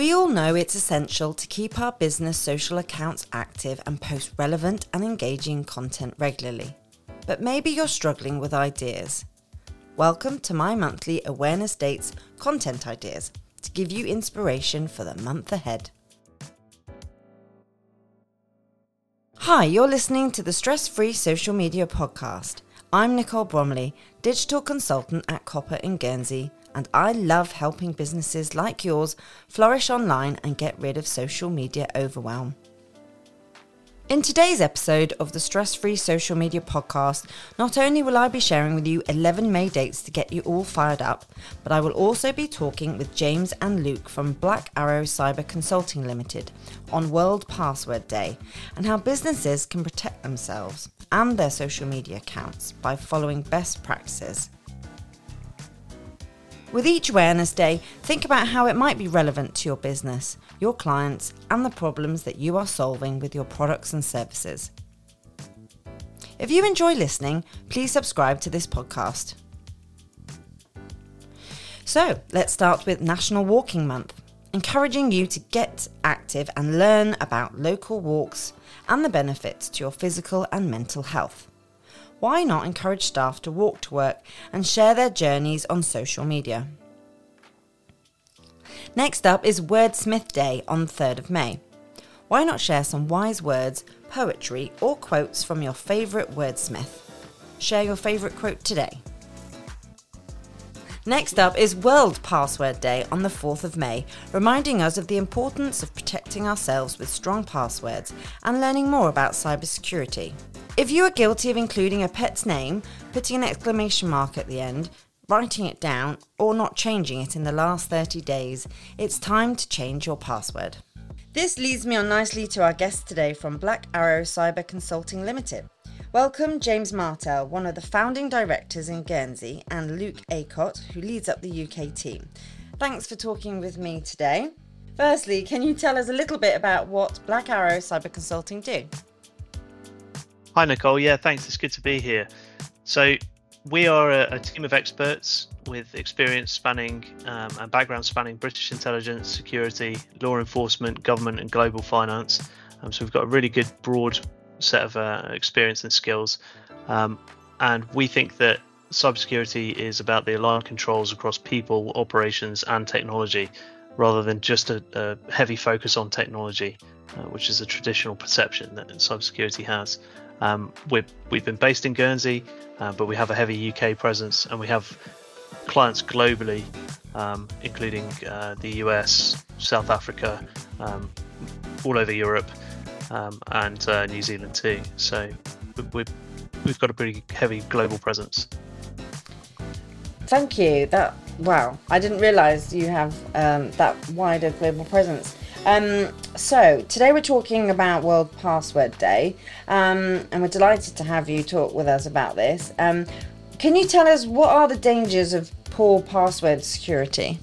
We all know it's essential to keep our business social accounts active and post relevant and engaging content regularly. But maybe you're struggling with ideas. Welcome to my monthly Awareness Dates content ideas to give you inspiration for the month ahead. Hi, you're listening to the Stress-Free Social Media Podcast. I'm Nicole Bromley, digital consultant at Copper in Guernsey, and I love helping businesses like yours flourish online and get rid of social media overwhelm. In today's episode of the Stress-Free Social Media Podcast, not only will I be sharing with you 11 May dates to get you all fired up, but I will also be talking with James and Luke from Black Arrow Cyber Consulting Limited on World Password Day and how businesses can protect themselves and their social media accounts by following best practices. With each Awareness Day, think about how it might be relevant to your business, your clients, and the problems that you are solving with your products and services. If you enjoy listening, please subscribe to this podcast. So, let's start with National Walking Month, encouraging you to get active and learn about local walks and the benefits to your physical and mental health. Why not encourage staff to walk to work and share their journeys on social media? Next up is Wordsmith Day on 3rd of May. Why not share some wise words, poetry, or quotes from your favourite wordsmith? Share your favourite quote today. Next up is World Password Day on the 4th of May, reminding us of the importance of protecting ourselves with strong passwords and learning more about cybersecurity. If you are guilty of including a pet's name, putting an exclamation mark at the end, writing it down, or not changing it in the last 30 days, it's time to change your password. This leads me on nicely to our guest today from Black Arrow Cyber Consulting Limited. Welcome James Martel, one of the founding directors in Guernsey, and Luke Acott, who leads up the UK team. Thanks for talking with me today. Firstly, can you tell us a little bit about what Black Arrow Cyber Consulting do? Hi Nicole, yeah, thanks, it's good to be here. So we are a team of experts with experience spanning and background spanning British intelligence, security, law enforcement, government and global finance. So we've got a really good broad set of experience and skills. And we think that cybersecurity is about the aligned controls across people, operations and technology, rather than just a heavy focus on technology, which is a traditional perception that cybersecurity has. We've been based in Guernsey, but we have a heavy UK presence and we have clients globally, including the US, South Africa, all over Europe, and New Zealand too. So we've got a pretty heavy global presence. Thank you. Wow, I didn't realise you have that wider global presence. So today we're talking about World Password Day, and we're delighted to have you talk with us about this. Can you tell us what are the dangers of poor password security?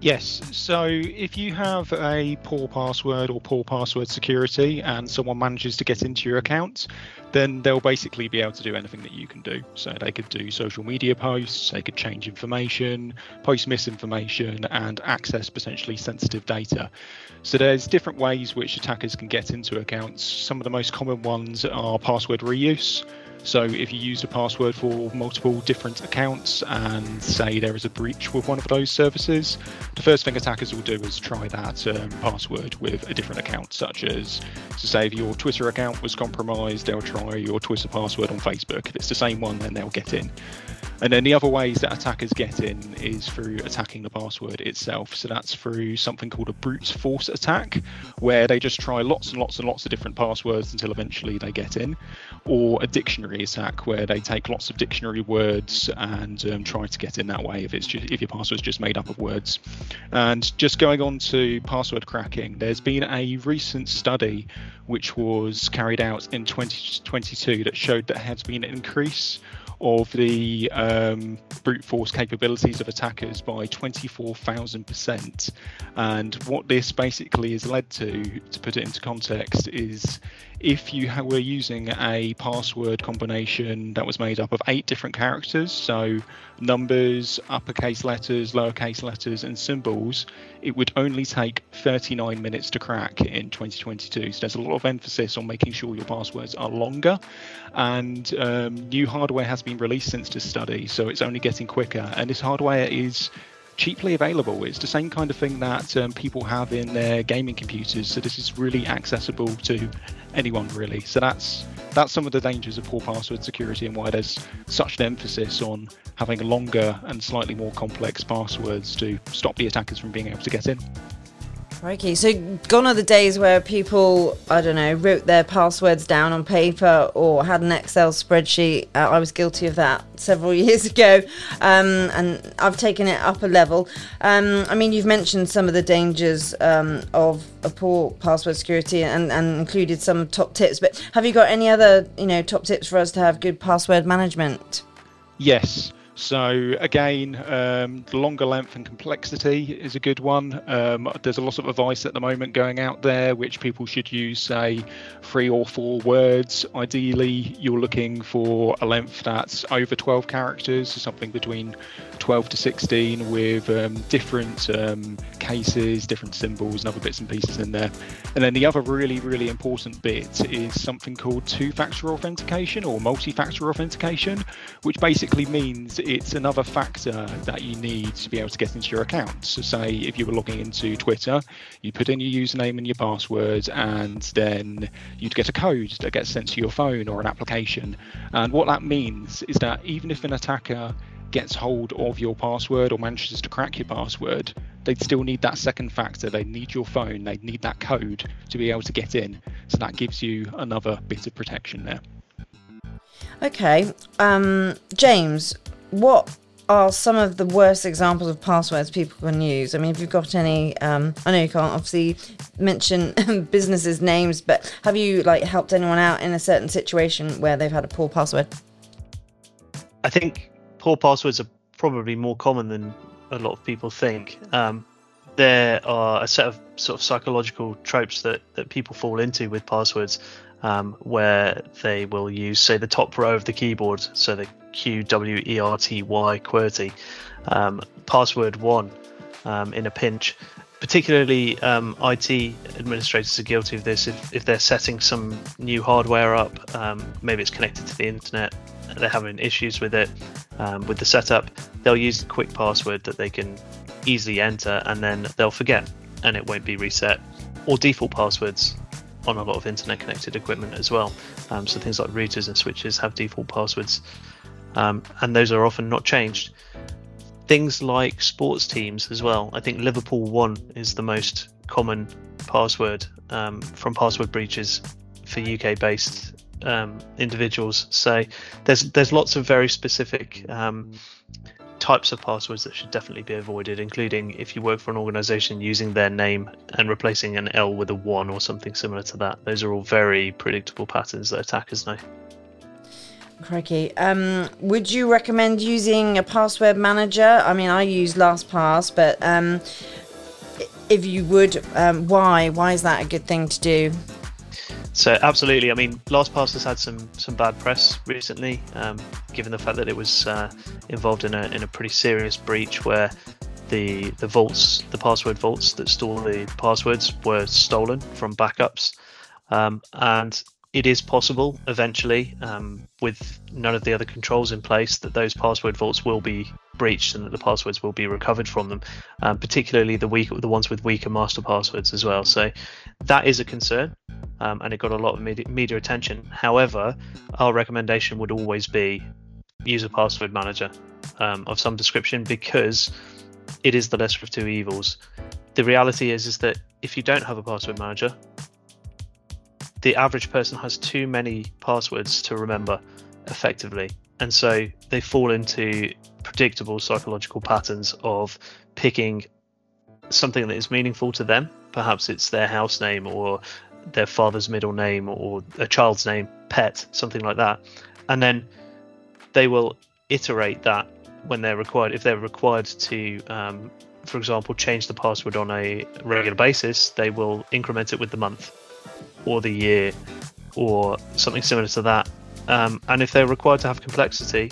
Yes, so if you have a poor password or poor password security and someone manages to get into your account, then they'll basically be able to do anything that you can do. So they could do social media posts, they could change information, post misinformation, and access potentially sensitive data. So there's different ways which attackers can get into accounts. Some of the most common ones are password reuse. So if you use a password for multiple different accounts and say there is a breach with one of those services, the first thing attackers will do is try that password with a different account, such as, so say if your Twitter account was compromised, they'll try your Twitter password on Facebook. If it's the same one, then they'll get in. And then the other ways that attackers get in is through attacking the password itself. So that's through something called a brute force attack, where they just try lots and lots and lots of different passwords until eventually they get in. Or a dictionary attack, where they take lots of dictionary words and try to get in that way if your password's just made up of words. And just going on to password cracking, there's been a recent study which was carried out in 2022 that showed that there has been an increase of the brute force capabilities of attackers by 24,000%. And what this basically has led to put it into context, is if you were using a password combination that was made up of 8 different characters, so numbers, uppercase letters, lowercase letters and symbols, it would only take 39 minutes to crack in 2022. So there's a lot of emphasis on making sure your passwords are longer, and new hardware has been released since this study, so it's only getting quicker, and this hardware is cheaply available. It's the same kind of thing that people have in their gaming computers, so this is really accessible to anyone really. So that's some of the dangers of poor password security and why there's such an emphasis on having longer and slightly more complex passwords to stop the attackers from being able to get in. Okay, so gone are the days where people, I don't know, wrote their passwords down on paper or had an Excel spreadsheet. I was guilty of that several years ago, and I've taken it up a level. I mean, you've mentioned some of the dangers of a poor password security and included some top tips, but have you got any other, top tips for us to have good password management? Yes. So again, the longer length and complexity is a good one. There's a lot of advice at the moment going out there, which people should use, say, 3 or 4 words. Ideally, you're looking for a length that's over 12 characters, so something between 12 to 16 with different cases, different symbols and other bits and pieces in there. And then the other really, really important bit is something called 2-factor authentication or multi-factor authentication, which basically means it's another factor that you need to be able to get into your account. So say if you were logging into Twitter, you put in your username and your password, and then you'd get a code that gets sent to your phone or an application. And what that means is that even if an attacker gets hold of your password or manages to crack your password, they'd still need that second factor. They need your phone, they need that code to be able to get in. So that gives you another bit of protection there. Okay, James, what are some of the worst examples of passwords people can use? I mean, have you got any? I know you can't obviously mention businesses' names, but have you helped anyone out in a certain situation where they've had a poor password? I think poor passwords are probably more common than a lot of people think. There are a set of sort of psychological tropes that people fall into with passwords, where they will use, say, the top row of the keyboard, so the QWERTY QWERTY, password 1 in a pinch. Particularly IT administrators are guilty of this if they're setting some new hardware up. Maybe it's connected to the internet, they're having issues with it, with the setup. They'll use a quick password that they can easily enter, and then they'll forget and it won't be reset. Or default passwords on a lot of internet connected equipment as well. So things like routers and switches have default passwords. And those are often not changed. Things like sports teams as well. I think Liverpool 1 is the most common password from password breaches for UK-based individuals. So there's lots of very specific types of passwords that should definitely be avoided, including if you work for an organisation, using their name and replacing an L with a 1 or something similar to that. Those are all very predictable patterns that attackers know. Crikey. Would you recommend using a password manager? I mean, I use LastPass, but if you would, why is that a good thing to do? So absolutely. I mean, LastPass has had some bad press recently, given the fact that it was involved in a pretty serious breach where the vaults, the password vaults that store the passwords, were stolen from backups, and it is possible eventually, with none of the other controls in place, that those password vaults will be breached and that the passwords will be recovered from them, particularly the ones with weaker master passwords as well. So that is a concern, and it got a lot of media attention. However, our recommendation would always be use a password manager of some description, because it is the lesser of two evils. The reality is that if you don't have a password manager, the average person has too many passwords to remember effectively. And so they fall into predictable psychological patterns of picking something that is meaningful to them. Perhaps it's their house name or their father's middle name or a child's name, pet, something like that. And then they will iterate that when they're required. If they're required to, for example, change the password on a regular basis, they will increment it with the month or the year or something similar to that. And if they're required to have complexity,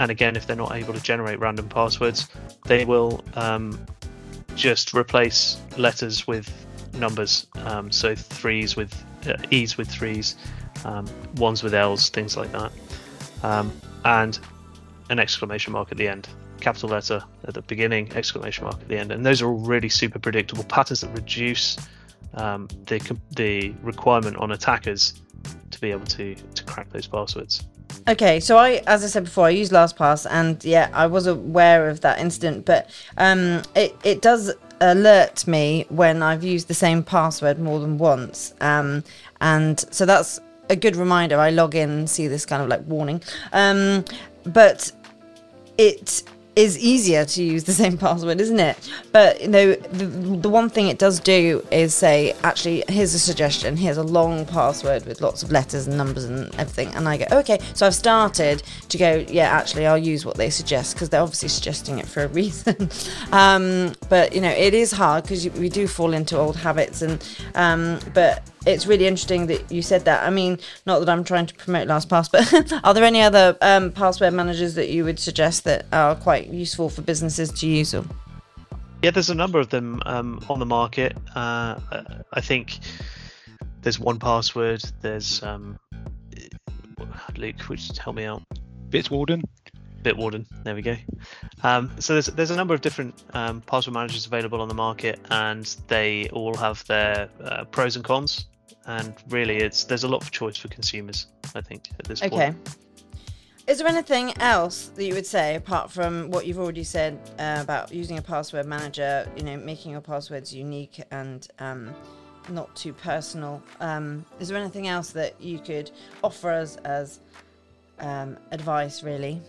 and again, if they're not able to generate random passwords, they will just replace letters with numbers. So threes with E's with threes, ones with L's, things like that. And an exclamation mark at the end, capital letter at the beginning, exclamation mark at the end. And those are all really super predictable patterns that reduce the requirement on attackers to be able to crack those passwords. Okay, so as I said before, I use LastPass, and yeah, I was aware of that incident, but it does alert me when I've used the same password more than once, and so that's a good reminder. I log in, see this kind of like warning, but it is easier to use the same password, isn't it? But you know, the one thing it does do is say, actually, here's a suggestion, here's a long password with lots of letters and numbers and everything, and I go, okay, so I've started to go, yeah, actually I'll use what they suggest, because they're obviously suggesting it for a reason. But you know, it is hard because we do fall into old habits, and but it's really interesting that you said that. I mean, not that I'm trying to promote LastPass, but are there any other password managers that you would suggest that are quite useful for businesses to use them? Yeah, there's a number of them on the market. I think there's OnePassword, there's Luke, which help me out. Bitwarden, there we go. So there's a number of different password managers available on the market, and they all have their pros and cons. And really, there's a lot of choice for consumers, I think, at this point. Okay. Is there anything else that you would say, apart from what you've already said about using a password manager, you know, making your passwords unique and not too personal? Is there anything else that you could offer us as advice, really?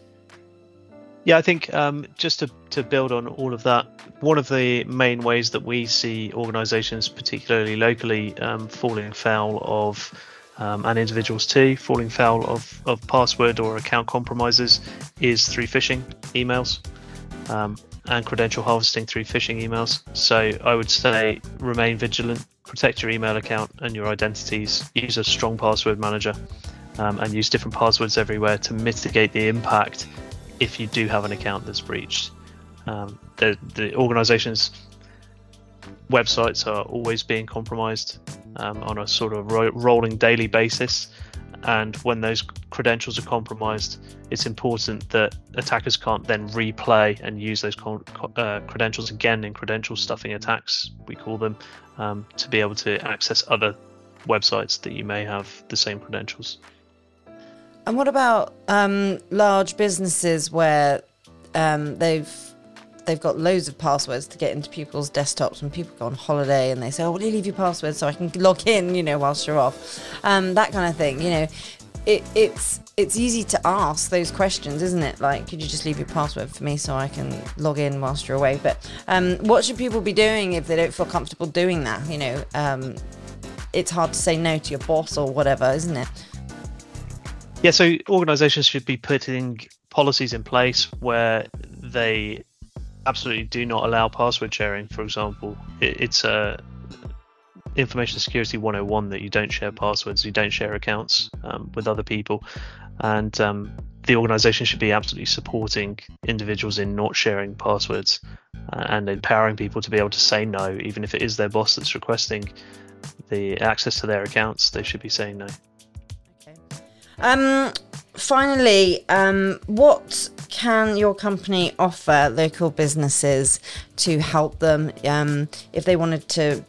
Yeah, I think just to build on all of that, one of the main ways that we see organisations, particularly locally, falling foul of, and individuals too, falling foul of password or account compromises is through phishing emails and credential harvesting through phishing emails. So I would say remain vigilant, protect your email account and your identities, use a strong password manager, and use different passwords everywhere to mitigate the impact if you do have an account that's breached. The organisation's websites are always being compromised on a sort of rolling daily basis, and when those credentials are compromised, it's important that attackers can't then replay and use those credentials again in credential stuffing attacks, we call them, to be able to access other websites that you may have the same credentials. And what about large businesses where they've got loads of passwords to get into people's desktops when people go on holiday, and they say, "Oh, will you leave your password so I can log in?" You know, whilst you're off, that kind of thing. You know, it's easy to ask those questions, isn't it? Like, could you just leave your password for me so I can log in whilst you're away? But what should people be doing if they don't feel comfortable doing that? You know, it's hard to say no to your boss or whatever, isn't it? Yeah, so organisations should be putting policies in place where they absolutely do not allow password sharing, for example. It's Information Security 101 that you don't share passwords, you don't share accounts with other people. And the organisation should be absolutely supporting individuals in not sharing passwords and empowering people to be able to say no. Even if it is their boss that's requesting the access to their accounts, they should be saying no. Finally, what can your company offer local businesses to help them if they wanted to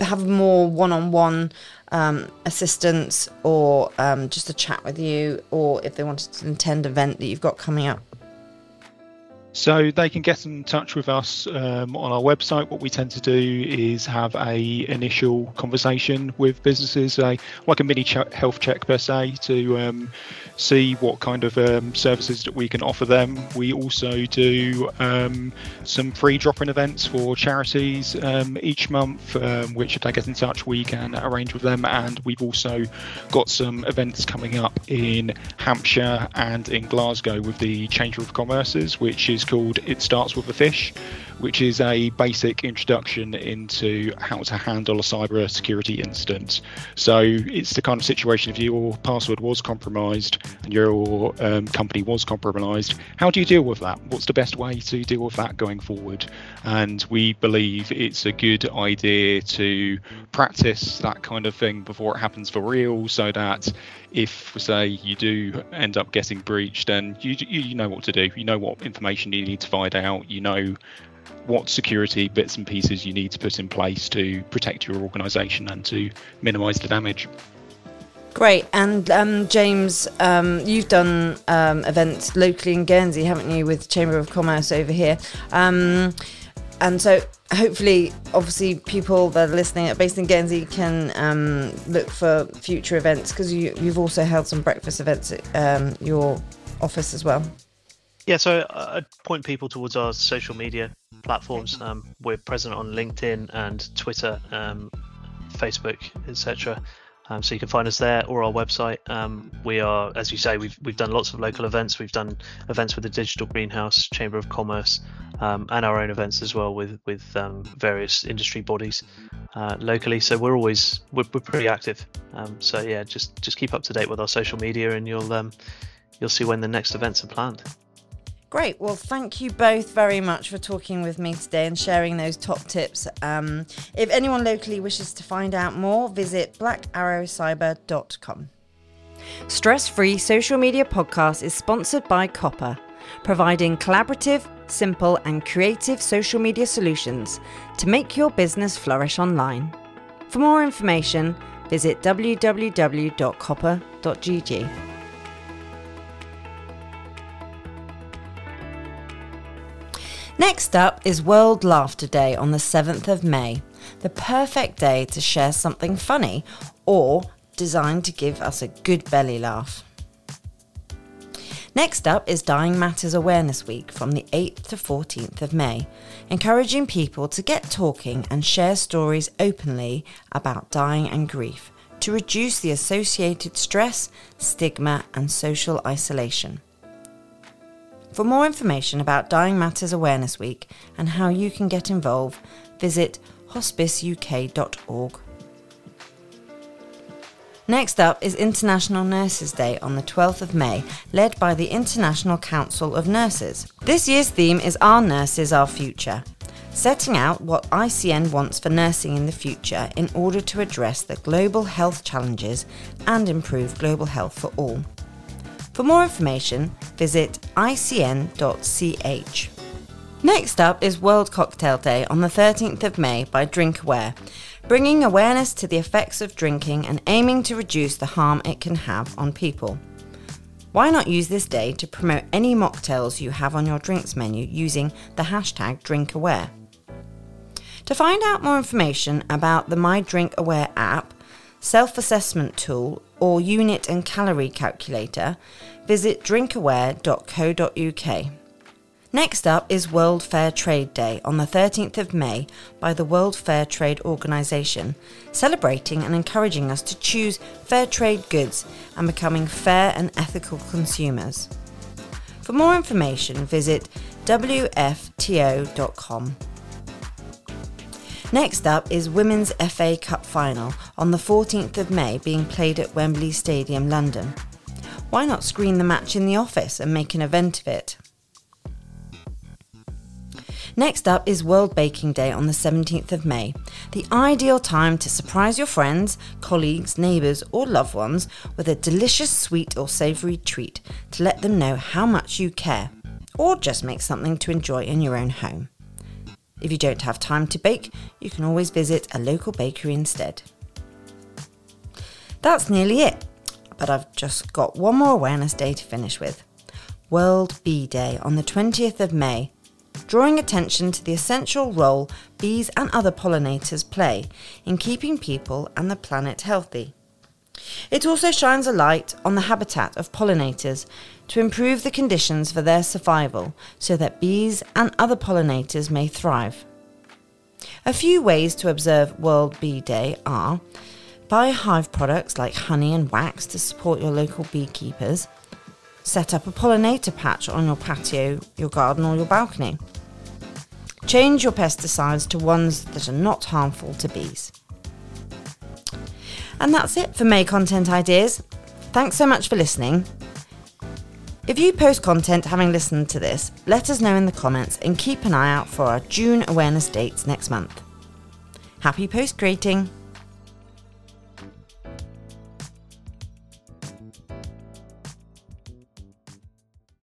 have more one-on-one assistance, or just a chat with you, or if they wanted to attend an event that you've got coming up? So they can get in touch with us on our website. What we tend to do is have a initial conversation with businesses, like a mini health check per se, to see what kind of services that we can offer them. We also do some free drop-in events for charities each month, which if they get in touch, we can arrange with them. And we've also got some events coming up in Hampshire and in Glasgow with the Chamber of Commerce, which is called It Starts With A Fish, which is a basic introduction into how to handle a cyber security incident. So it's the kind of situation, if your password was compromised and your company was compromised, how do you deal with that? What's the best way to deal with that going forward? And we believe it's a good idea to practice that kind of thing before it happens for real, so that if, say, you do end up getting breached, then you know what to do. You know what information you need to find out. You know what security bits and pieces you need to put in place to protect your organisation and to minimise the damage. Great. And James, you've done events locally in Guernsey, haven't you, with the Chamber of Commerce over here? And so hopefully, obviously, people that are listening at based in Guernsey can look for future events, because you've also held some breakfast events at your office as well. Yeah, so I'd point people towards our social media platforms. We're present on LinkedIn and Twitter, Facebook, etc. So you can find us there, or our website. We are, as you say, we've done lots of local events. We've done events with the Digital Greenhouse, Chamber of Commerce, and our own events as well with various industry bodies locally. So we're pretty active. So yeah, just keep up to date with our social media, and you'll see when the next events are planned. Great. Well, thank you both very much for talking with me today and sharing those top tips. If anyone locally wishes to find out more, visit blackarrowcyber.com. Stress-Free Social Media Podcast is sponsored by Copper, providing collaborative, simple and creative social media solutions to make your business flourish online. For more information, visit www.copper.gg. Next up is World Laughter Day on the 7th of May, the perfect day to share something funny or designed to give us a good belly laugh. Next up is Dying Matters Awareness Week from the 8th to 14th of May, encouraging people to get talking and share stories openly about dying and grief to reduce the associated stress, stigma and social isolation. For more information about Dying Matters Awareness Week and how you can get involved, visit hospiceuk.org. Next up is International Nurses Day on the 12th of May, led by the International Council of Nurses. This year's theme is Our Nurses, Our Future, setting out what ICN wants for nursing in the future in order to address the global health challenges and improve global health for all. For more information, visit icn.ch. Next up is World Cocktail Day on the 13th of May by Drink Aware, bringing awareness to the effects of drinking and aiming to reduce the harm it can have on people. Why not use this day to promote any mocktails you have on your drinks menu using the hashtag drinkaware? To find out more information about the My Drink Aware app, self-assessment tool or unit and calorie calculator, visit drinkaware.co.uk. Next up is World Fair Trade Day on the 13th of May by the World Fair Trade Organisation, celebrating and encouraging us to choose fair trade goods and becoming fair and ethical consumers. For more information, visit wfto.com. Next up is Women's FA Cup Final on the 14th of May being played at Wembley Stadium, London. Why not screen the match in the office and make an event of it? Next up is World Baking Day on the 17th of May, the ideal time to surprise your friends, colleagues, neighbours or loved ones with a delicious sweet or savoury treat to let them know how much you care, or just make something to enjoy in your own home. If you don't have time to bake, you can always visit a local bakery instead. That's nearly it, but I've just got one more awareness day to finish with. World Bee Day on the 20th of May, drawing attention to the essential role bees and other pollinators play in keeping people and the planet healthy. It also shines a light on the habitat of pollinators to improve the conditions for their survival so that bees and other pollinators may thrive. A few ways to observe World Bee Day are: buy hive products like honey and wax to support your local beekeepers. Set up a pollinator patch on your patio, your garden or your balcony. Change your pesticides to ones that are not harmful to bees. And that's it for May Content Ideas. Thanks so much for listening. If you post content having listened to this, let us know in the comments and keep an eye out for our June awareness dates next month. Happy post creating!